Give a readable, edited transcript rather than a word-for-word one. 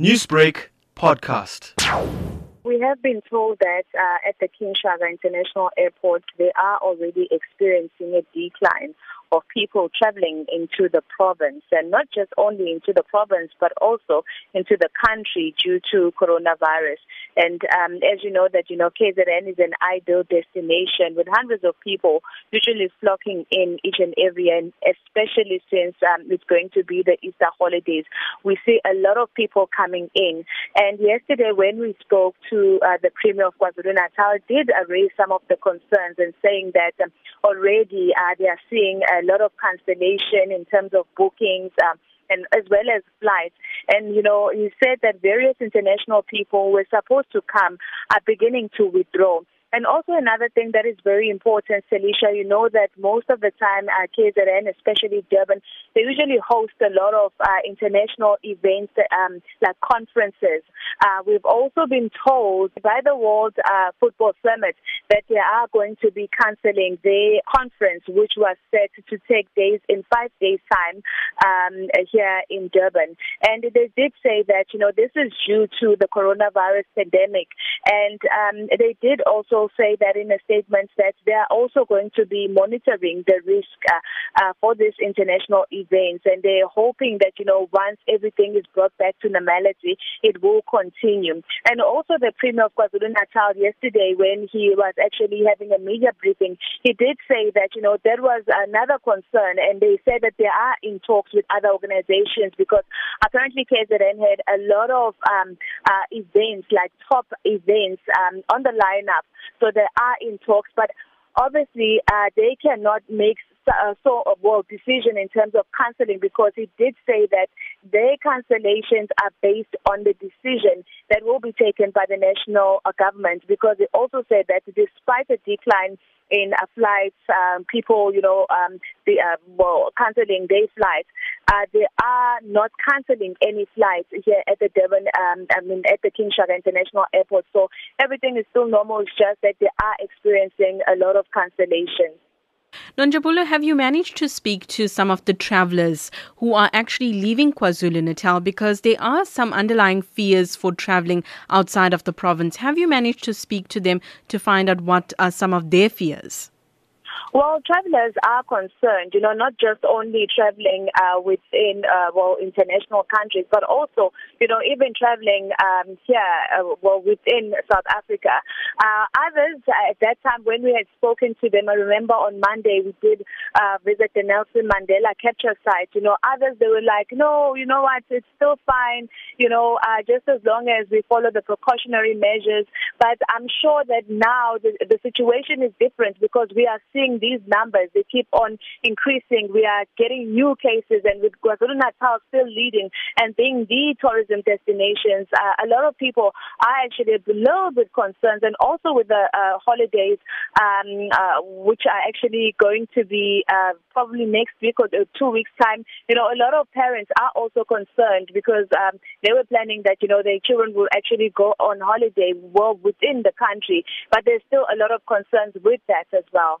Newsbreak Podcast. We have been told that at the King Shaka International Airport, they are already experiencing a decline of people traveling into the province, and not just only into the province, but also into the country due to coronavirus. And as you know, that KZN is an ideal destination with hundreds of people usually flocking in each and every year, and especially since it's going to be the Easter holidays. We see a lot of people coming in. And yesterday, when we spoke to the Premier of KwaZulu-Natal, did raise some of the concerns and saying that already they are seeing a lot of cancellation in terms of bookings and as well as flights. And, he said that various international people who were supposed to come are beginning to withdraw. And also another thing that is very important, Celicia, that most of the time KZN, especially Durban, they usually host a lot of international events like conferences. We've also been told by the World Football Summit that they are going to be cancelling their conference, which was set to take place in 5 days' time here in Durban. And they did say that, this is due to the coronavirus pandemic. And they did also say that in a statement that they are also going to be monitoring the risk for these international events, and they're hoping that once everything is brought back to normality, it will continue. And also the Premier of KwaZulu-Natal yesterday, when he was actually having a media briefing, he did say that there was another concern, and they said that they are in talks with other organizations, because apparently KZN had a lot of events, like top events on the lineup. So they are in talks, but obviously they cannot make decision in terms of cancelling, because he did say that their cancellations are based on the decision that will be taken by the national government, because he also said that despite a decline in flights, people, cancelling their flights, they are not cancelling any flights here at the Durban, at the King Shaka International Airport. So everything is still normal. It's just that they are experiencing a lot of cancellations. Nonjabulo, have you managed to speak to some of the travellers who are actually leaving KwaZulu-Natal, because there are some underlying fears for travelling outside of the province? Have you managed to speak to them to find out what are some of their fears? Well, travellers are concerned, not just only travelling within, international countries, but also, even travelling here, within South Africa. Others, at that time, when we had spoken to them, I remember on Monday we did visit the Nelson Mandela capture site. Others, they were like, no, you know what, it's still fine, just as long as we follow the precautionary measures. But I'm sure that now the situation is different, because we are seeing these numbers, they keep on increasing. We are getting new cases, and with KwaZulu-Natal still leading and being the tourism destinations, a lot of people are actually a little bit concerned, and also with the holidays, which are actually going to be probably next week or 2 weeks' time. A lot of parents are also concerned, because they were planning that, their children will actually go on holiday well within the country, but there's still a lot of concerns with that as well.